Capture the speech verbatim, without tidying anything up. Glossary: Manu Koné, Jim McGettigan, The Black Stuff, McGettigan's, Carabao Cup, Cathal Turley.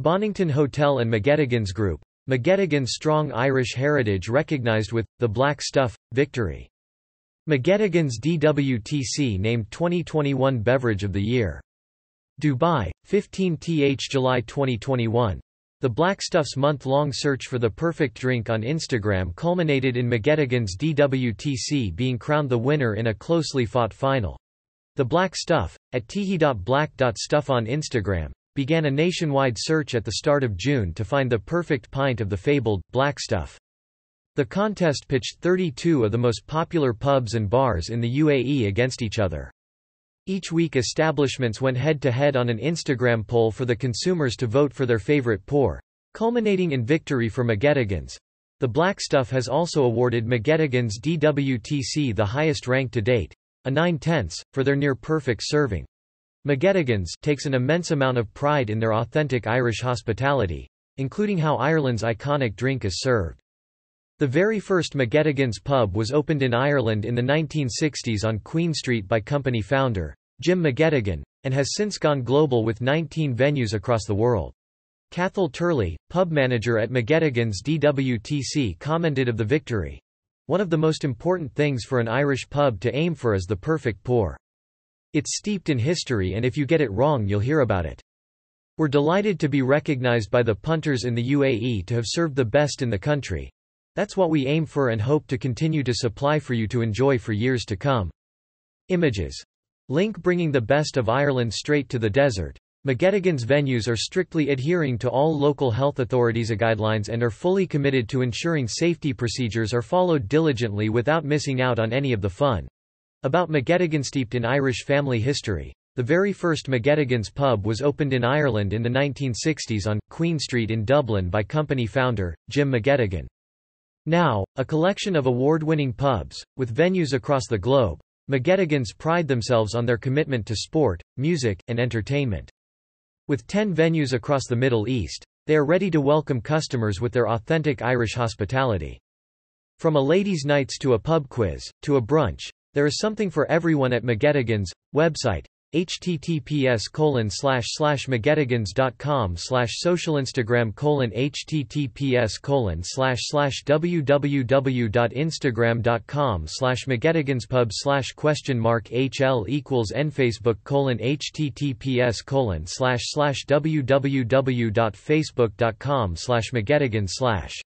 Bonnington Hotel and McGettigan's Group. McGettigan's strong Irish heritage recognized with, The Black Stuff, Victory. McGettigan's D W T C named twenty twenty-one Beverage of the Year. Dubai, the fifteenth of July twenty twenty-one. The Black Stuff's month-long search for the perfect drink on Instagram culminated in McGettigan's D W T C being crowned the winner in a closely fought final. The Black Stuff, at t h dot black dot stuff on Instagram, began a nationwide search at the start of June to find the perfect pint of the fabled Black Stuff. The contest pitched thirty-two of the most popular pubs and bars in the U A E against each other. Each week establishments went head-to-head on an Instagram poll for the consumers to vote for their favorite pour, culminating in victory for McGettigan's. The Black Stuff has also awarded McGettigan's D W T C the highest rank to date, a nine tenths, for their near-perfect serving. McGettigan's takes an immense amount of pride in their authentic Irish hospitality, including how Ireland's iconic drink is served. The very first McGettigan's pub was opened in Ireland in the nineteen sixties on Queen Street by company founder, Jim McGettigan, and has since gone global with nineteen venues across the world. Cathal Turley, pub manager at McGettigan's D W T C, commented of the victory, "One of the most important things for an Irish pub to aim for is the perfect pour. It's steeped in history, and if you get it wrong you'll hear about it. We're delighted to be recognized by the punters in the U A E to have served the best in the country. That's what we aim for and hope to continue to supply for you to enjoy for years to come." Images. Link: bringing the best of Ireland straight to the desert. McGettigan's venues are strictly adhering to all local health authorities' guidelines and are fully committed to ensuring safety procedures are followed diligently without missing out on any of the fun. About McGettigan: steeped in Irish family history. The very first McGettigan's pub was opened in Ireland in the nineteen sixties on Queen Street in Dublin by company founder, Jim McGettigan. Now, a collection of award-winning pubs, with venues across the globe, McGettigan's pride themselves on their commitment to sport, music, and entertainment. With ten venues across the Middle East, they are ready to welcome customers with their authentic Irish hospitality. From a ladies' nights to a pub quiz, to a brunch, there is something for everyone at McGettigan's. Website, https colon slash slash mcgettigans dot com slash social instagram colon https colon slash slash www dot instagram dot com slash mcgettiganspub slash questionmark hl equals n Facebook colon https colon slash slash www dot facebook dot com slash mcgettigan slash